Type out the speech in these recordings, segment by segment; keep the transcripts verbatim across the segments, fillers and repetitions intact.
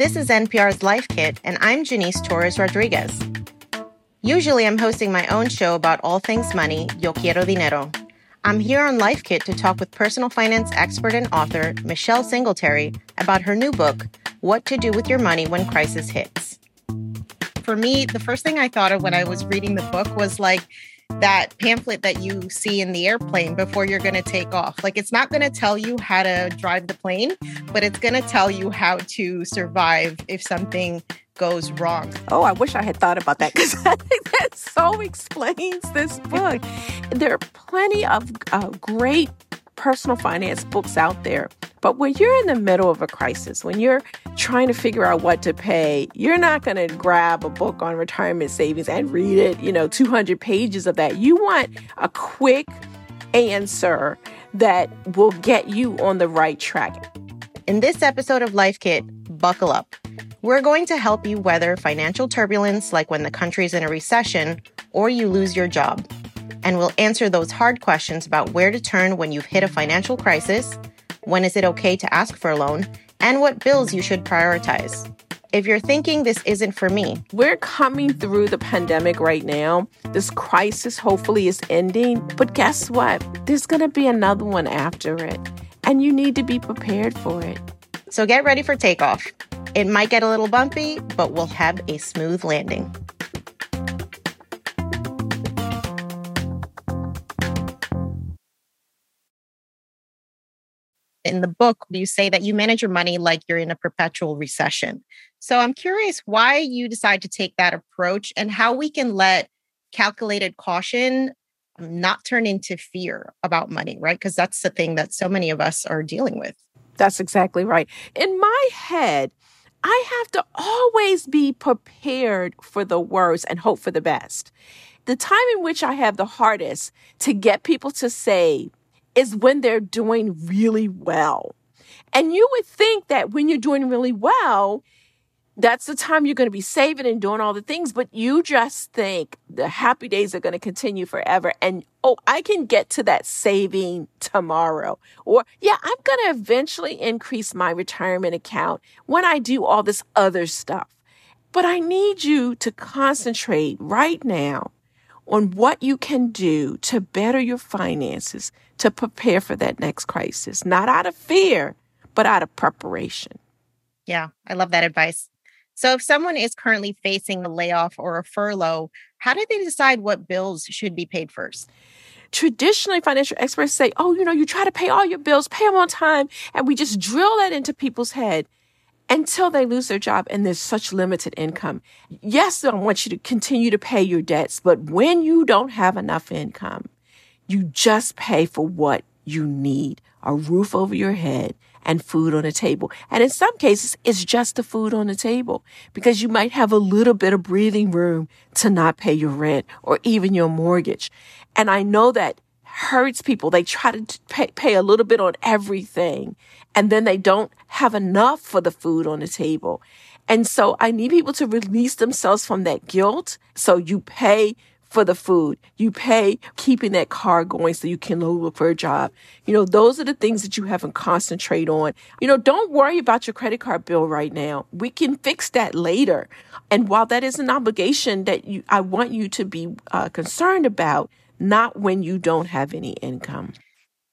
This is N P R's Life Kit, and I'm Janice Torres-Rodriguez. Usually I'm hosting my own show about all things money, Yo Quiero Dinero. I'm here on Life Kit to talk with personal finance expert and author Michelle Singletary about her new book, What to Do With Your Money When Crisis Hits. For me, the first thing I thought of when I was reading the book was like, that pamphlet that you see in the airplane before you're going to take off. Like, it's not going to tell you how to drive the plane, but it's going to tell you how to survive if something goes wrong. Oh, I wish I had thought about that, because I think that so explains this book. There are plenty of uh, great personal finance books out there. But when you're in the middle of a crisis, when you're trying to figure out what to pay, you're not going to grab a book on retirement savings and read it, you know, two hundred pages of that. You want a quick answer that will get you on the right track. In this episode of Life Kit, buckle up. We're going to help you weather financial turbulence, like when the country's in a recession or you lose your job. And we'll answer those hard questions about where to turn when you've hit a financial crisis, when is it okay to ask for a loan, and what bills you should prioritize. If you're thinking this isn't for me, we're coming through the pandemic right now. This crisis hopefully is ending, but guess what? There's going to be another one after it, and you need to be prepared for it. So get ready for takeoff. It might get a little bumpy, but we'll have a smooth landing. In the book, you say that you manage your money like you're in a perpetual recession. So I'm curious why you decide to take that approach and how we can let calculated caution not turn into fear about money, right? Because that's the thing that so many of us are dealing with. That's exactly right. In my head, I have to always be prepared for the worst and hope for the best. The time in which I have the hardest to get people to save is when they're doing really well. And you would think that when you're doing really well, that's the time you're going to be saving and doing all the things, but you just think the happy days are going to continue forever. And, oh, I can get to that saving tomorrow. Or, yeah, I'm going to eventually increase my retirement account when I do all this other stuff. But I need you to concentrate right now on what you can do to better your finances, to prepare for that next crisis, not out of fear, but out of preparation. Yeah, I love that advice. So if someone is currently facing a layoff or a furlough, how do they decide what bills should be paid first? Traditionally, financial experts say, oh, you know, you try to pay all your bills, pay them on time. And we just drill that into people's head until they lose their job and there's such limited income. Yes, I want you to continue to pay your debts, but when you don't have enough income, you just pay for what you need, a roof over your head and food on the table. And in some cases, it's just the food on the table because you might have a little bit of breathing room to not pay your rent or even your mortgage. And I know that hurts people. They try to pay, pay a little bit on everything, and then they don't have enough for the food on the table. And so I need people to release themselves from that guilt. So you pay for the food. You pay keeping that car going so you can look for a job. You know, those are the things that you have to concentrate on. You know, don't worry about your credit card bill right now. We can fix that later. And while that is an obligation that you, I want you to be uh, concerned about, not when you don't have any income.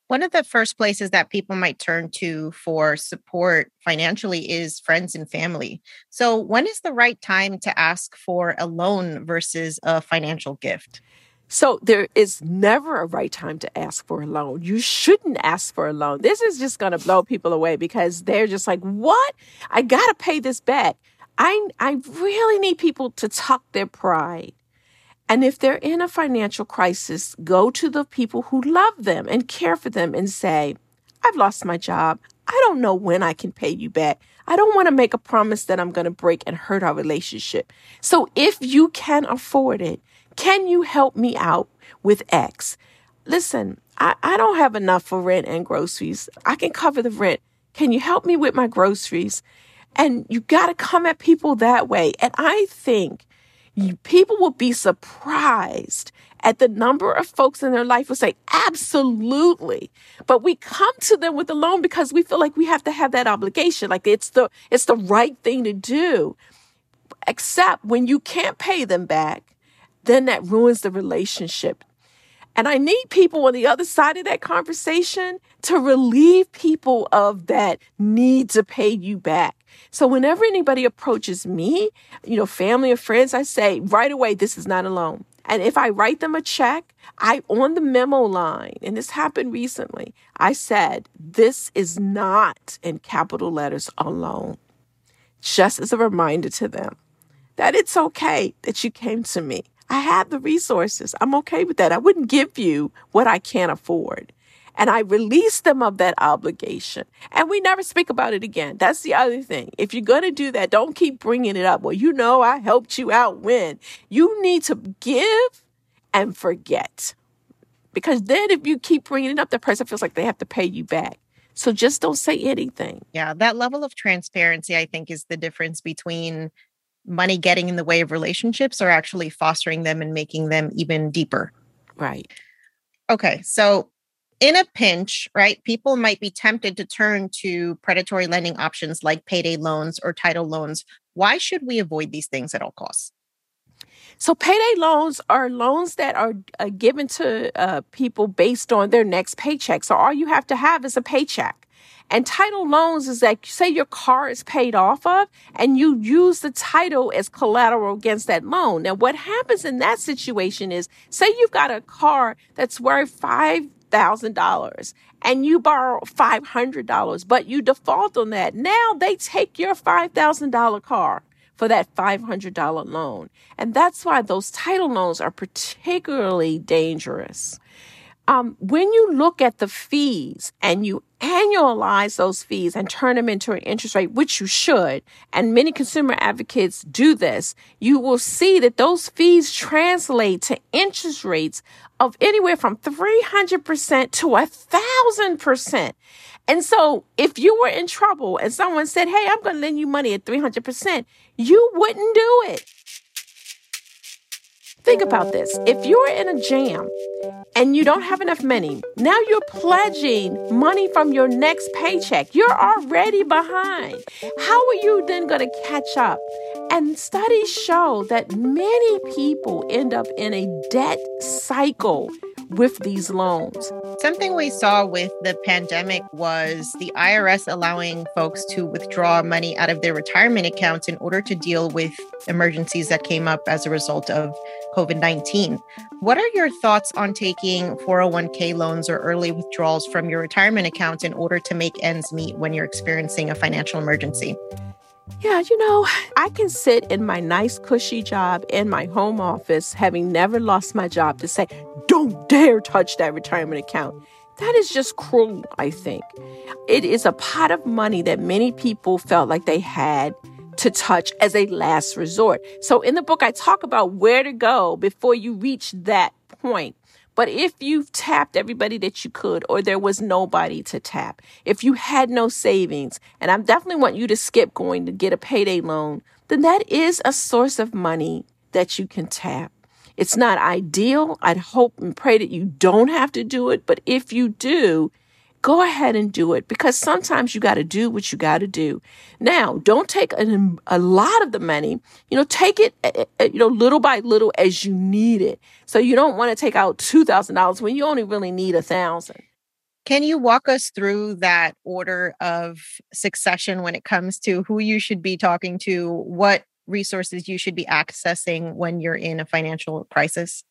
One of the first places that people might turn to for support financially is friends and family. So when is the right time to ask for a loan versus a financial gift? So there is never a right time to ask for a loan. You shouldn't ask for a loan. This is just going to blow people away because they're just like, what? I got to pay this back. I I really need people to tuck their pride. And if they're in a financial crisis, go to the people who love them and care for them and say, I've lost my job. I don't know when I can pay you back. I don't want to make a promise that I'm going to break and hurt our relationship. So if you can afford it, can you help me out with X? Listen, I, I don't have enough for rent and groceries. I can cover the rent. Can you help me with my groceries? And you got to come at people that way. And I think people will be surprised at the number of folks in their life who say, absolutely. But we come to them with a loan because we feel like we have to have that obligation. Like it's the, it's the right thing to do. Except when you can't pay them back, then that ruins the relationship. And I need people on the other side of that conversation to relieve people of that need to pay you back. So whenever anybody approaches me, you know, family or friends, I say right away, this is not a loan. And if I write them a check, I, on the memo line, and this happened recently, I said, this is not, in capital letters, a loan. Just as a reminder to them that it's okay that you came to me. I have the resources. I'm okay with that. I wouldn't give you what I can't afford. And I release them of that obligation. And we never speak about it again. That's the other thing. If you're going to do that, don't keep bringing it up. Well, you know, I helped you out when. You need to give and forget. Because then if you keep bringing it up, the person feels like they have to pay you back. So just don't say anything. Yeah, that level of transparency, I think, is the difference between money getting in the way of relationships or actually fostering them and making them even deeper. Right. Okay. So in a pinch, right, people might be tempted to turn to predatory lending options like payday loans or title loans. Why should we avoid these things at all costs? So payday loans are loans that are uh, given to uh, people based on their next paycheck. So all you have to have is a paycheck. And title loans is that, say your car is paid off of, and you use the title as collateral against that loan. Now, what happens in that situation is, say you've got a car that's worth five thousand dollars, and you borrow five hundred dollars, but you default on that. Now they take your five thousand dollars car for that five hundred dollars loan. And that's why those title loans are particularly dangerous. Um, when you look at the fees and you annualize those fees and turn them into an interest rate, which you should, and many consumer advocates do this, you will see that those fees translate to interest rates of anywhere from three hundred percent to one thousand percent. And so if you were in trouble and someone said, hey, I'm going to lend you money at three hundred percent, you wouldn't do it. Think about this. If you're in a jam and you don't have enough money, now you're pledging money from your next paycheck. You're already behind. How are you then going to catch up? And studies show that many people end up in a debt cycle with these loans. Something we saw with the pandemic was the I R S allowing folks to withdraw money out of their retirement accounts in order to deal with emergencies that came up as a result of COVID nineteen. What are your thoughts on taking four oh one k loans or early withdrawals from your retirement accounts in order to make ends meet when you're experiencing a financial emergency? Yeah, you know, I can sit in my nice, cushy job in my home office, having never lost my job, to say, don't dare touch that retirement account. That is just cruel, I think. It is a pot of money that many people felt like they had to touch as a last resort. So in the book, I talk about where to go before you reach that point. But if you've tapped everybody that you could, or there was nobody to tap, if you had no savings, and I definitely want you to skip going to get a payday loan, then that is a source of money that you can tap. It's not ideal. I'd hope and pray that you don't have to do it. But if you do, go ahead and do it, because sometimes you got to do what you got to do. Now, don't take a, a lot of the money, you know, take it, you know, little by little as you need it. So you don't want to take out two thousand dollars when you only really need a thousand. Can you walk us through that order of succession when it comes to who you should be talking to, what resources you should be accessing when you're in a financial crisis?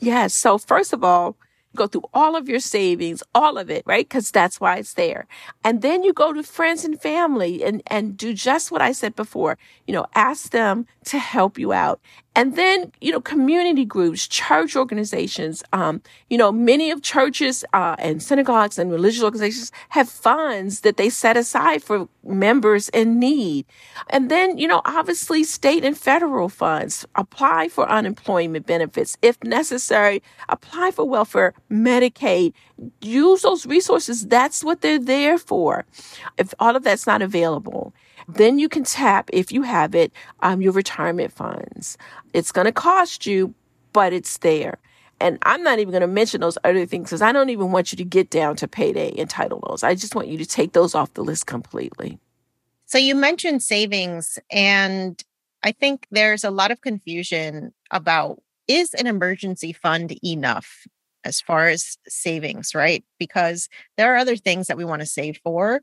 Yes. So first of all, go through all of your savings, all of it, right? Because that's why it's there. And then you go to friends and family and, and do just what I said before. You know, ask them to help you out. And then, you know, community groups, church organizations, um, you know, many of churches uh, and synagogues and religious organizations have funds that they set aside for members in need. And then, you know, obviously state and federal funds. Apply for unemployment benefits. If necessary, apply for welfare, Medicaid. Use those resources. That's what they're there for. If all of that's not available, then you can tap, if you have it, um, your retirement funds. It's going to cost you, but it's there. And I'm not even going to mention those other things because I don't even want you to get down to payday and title loans. I just want you to take those off the list completely. So you mentioned savings, and I think there's a lot of confusion about, is an emergency fund enough as far as savings, right? Because there are other things that we want to save for.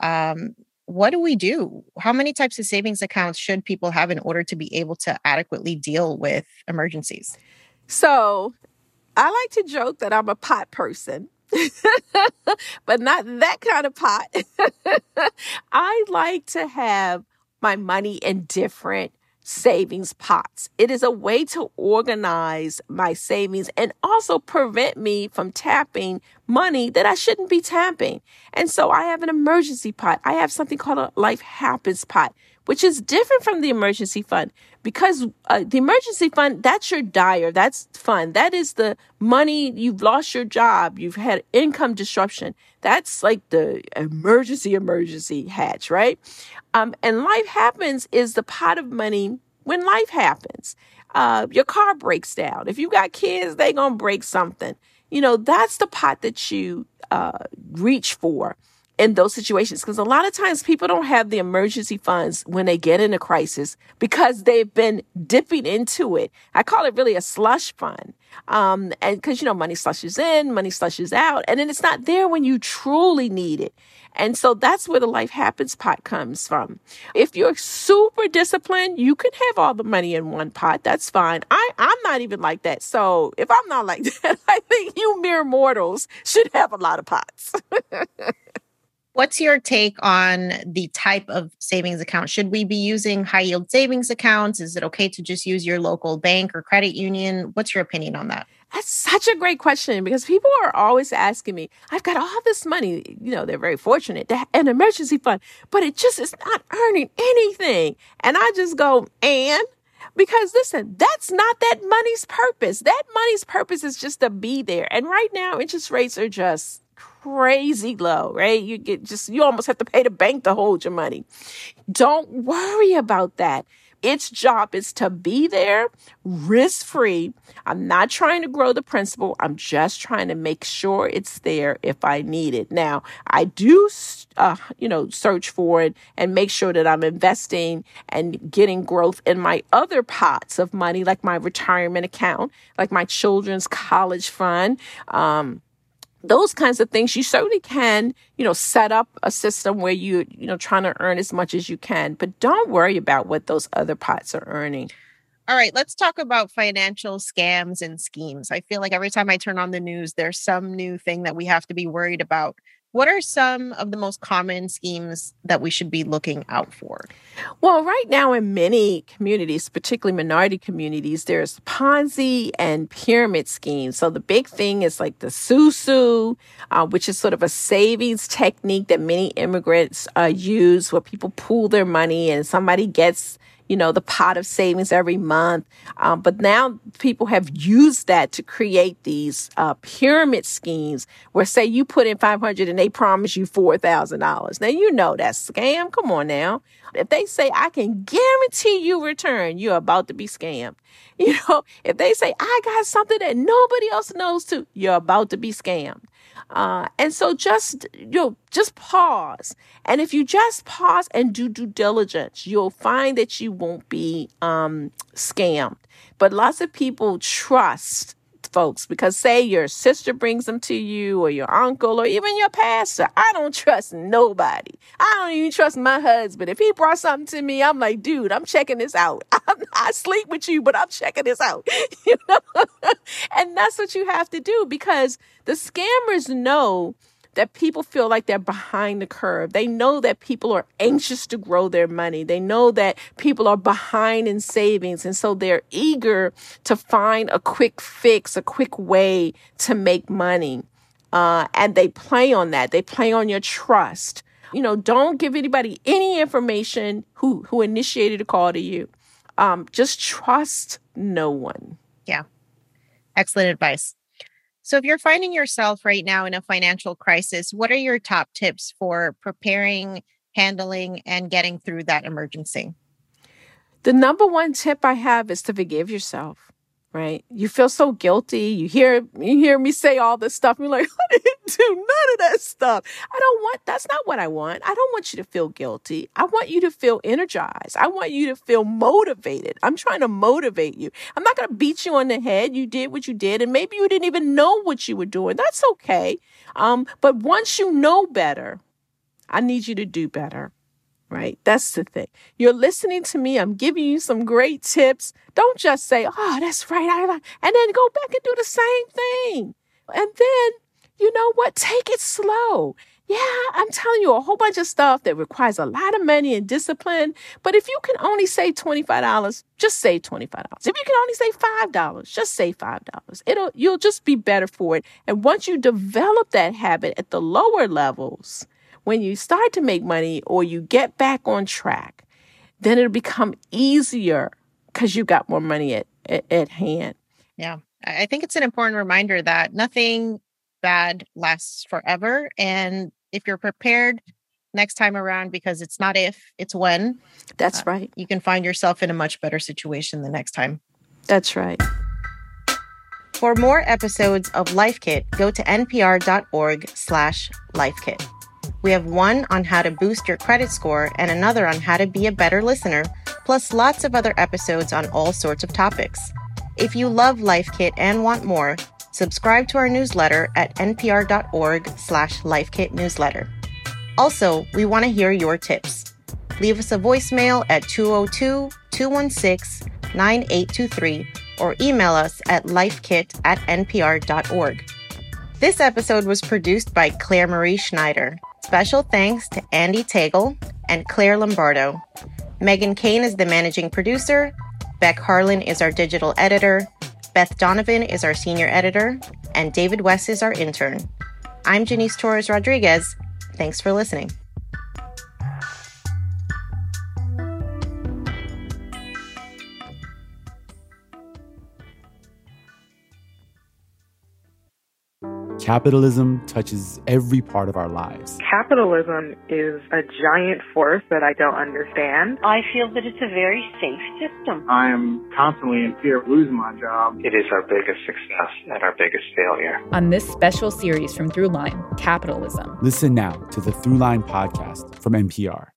Um, what do we do? How many types of savings accounts should people have in order to be able to adequately deal with emergencies? So I like to joke that I'm a pot person, but not that kind of pot. I like to have my money in different savings pots. It is a way to organize my savings and also prevent me from tapping money that I shouldn't be tapping. And so I have an emergency pot. I have something called a life happens pot, which is different from the emergency fund because uh, the emergency fund, that's your dire, that's fund. That is the money, you've lost your job, you've had income disruption. That's like the emergency, emergency hatch, right? Um, and life happens is the pot of money when life happens. Uh, your car breaks down. If you got kids, they gonna break something. You know, that's the pot that you uh, reach for in those situations, because a lot of times people don't have the emergency funds when they get in a crisis because they've been dipping into it. I call it really a slush fund, um, and because, you know, money slushes in, money slushes out, and then it's not there when you truly need it. And so that's where the life happens pot comes from. If you're super disciplined, you can have all the money in one pot. That's fine. I, I'm not even like that. So if I'm not like that, I think you mere mortals should have a lot of pots. What's your take on the type of savings account? Should we be using high yield savings accounts? Is it okay to just use your local bank or credit union? What's your opinion on that? That's such a great question because people are always asking me, I've got all this money. You know, they're very fortunate to have an emergency fund, but it just is not earning anything. And I just go, and? Because listen, that's not that money's purpose. That money's purpose is just to be there. And right now, interest rates are just crazy low, right? You get just, you almost have to pay the bank to hold your money. Don't worry about that. Its job is to be there, risk-free. I'm not trying to grow the principal. I'm just trying to make sure it's there if I need it. Now, I do, uh, you know, search for it and make sure that I'm investing and getting growth in my other pots of money, like my retirement account, like my children's college fund, um, those kinds of things. You certainly can, you know, set up a system where you, you know, trying to earn as much as you can, but don't worry about what those other pots are earning. All right, let's talk about financial scams and schemes. I feel like every time I turn on the news, there's some new thing that we have to be worried about. What are some of the most common schemes that we should be looking out for? Well, right now in many communities, particularly minority communities, there's Ponzi and pyramid schemes. So the big thing is like the SUSU, uh, which is sort of a savings technique that many immigrants uh, use where people pool their money and somebody gets, you know, the pot of savings every month. Um, but now people have used that to create these uh, pyramid schemes where, say, you put in five hundred dollars and they promise you four thousand dollars. Now, you know that's a scam. Come on now. If they say, I can guarantee you return, you're about to be scammed. You know, if they say, I got something that nobody else knows to, you're about to be scammed. Uh, and so just, you know, just pause. And if you just pause and do due diligence, you'll find that you won't be um, scammed. But lots of people trust folks because, say, your sister brings them to you or your uncle or even your pastor. I don't trust nobody. I don't even trust my husband. If he brought something to me, I'm like, dude, I'm checking this out. I'm, I sleep with you, but I'm checking this out. You know, and that's what you have to do because the scammers know that people feel like they're behind the curve. They know that people are anxious to grow their money. They know that people are behind in savings. And so they're eager to find a quick fix, a quick way to make money. Uh, and they play on that. They play on your trust. You know, don't give anybody any information who, who initiated a call to you. Um, just trust no one. Yeah. Excellent advice. So if you're finding yourself right now in a financial crisis, what are your top tips for preparing, handling, and getting through that emergency? The number one tip I have is to forgive yourself. right? You feel so guilty. You hear, you hear me say all this stuff. You're like, I didn't do none of that stuff. I don't want, that's not what I want. I don't want you to feel guilty. I want you to feel energized. I want you to feel motivated. I'm trying to motivate you. I'm not going to beat you on the head. You did what you did, and maybe you didn't even know what you were doing. That's okay. Um, but once you know better, I need you to do better. Right? That's the thing. You're listening to me. I'm giving you some great tips. Don't just say, oh, that's right. I like, and then go back and do the same thing. And then, you know what? Take it slow. Yeah, I'm telling you a whole bunch of stuff that requires a lot of money and discipline. But if you can only save twenty-five dollars, just save twenty-five dollars. If you can only save five dollars, just save five dollars. It'll, you'll just be better for it. And once you develop that habit at the lower levels, when you start to make money or you get back on track, then it'll become easier because you got more money at, at, at hand. Yeah. I think it's an important reminder that nothing bad lasts forever. And if you're prepared next time around, because it's not if, it's when. That's uh, right. You can find yourself in a much better situation the next time. That's right. For more episodes of Life Kit, go to npr.org slash lifekit. We have one on how to boost your credit score and another on how to be a better listener, plus lots of other episodes on all sorts of topics. If you love Life Kit and want more, subscribe to our newsletter at npr.org slash lifekitnewsletter. Also, we want to hear your tips. Leave us a voicemail at two oh two, two one six, nine eight two three or email us at lifekit at npr.org. This episode was produced by Claire Marie Schneider. Special thanks to Andy Tagle and Claire Lombardo. Megan Kane is the managing producer. Beck Harlan is our digital editor. Beth Donovan is our senior editor. And David West is our intern. I'm Janice Torres-Rodriguez. Thanks for listening. Capitalism touches every part of our lives. Capitalism is a giant force that I don't understand. I feel that it's a very safe system. I am constantly in fear of losing my job. It is our biggest success and our biggest failure. On this special series from Throughline, Capitalism. Listen now to the Throughline podcast from N P R.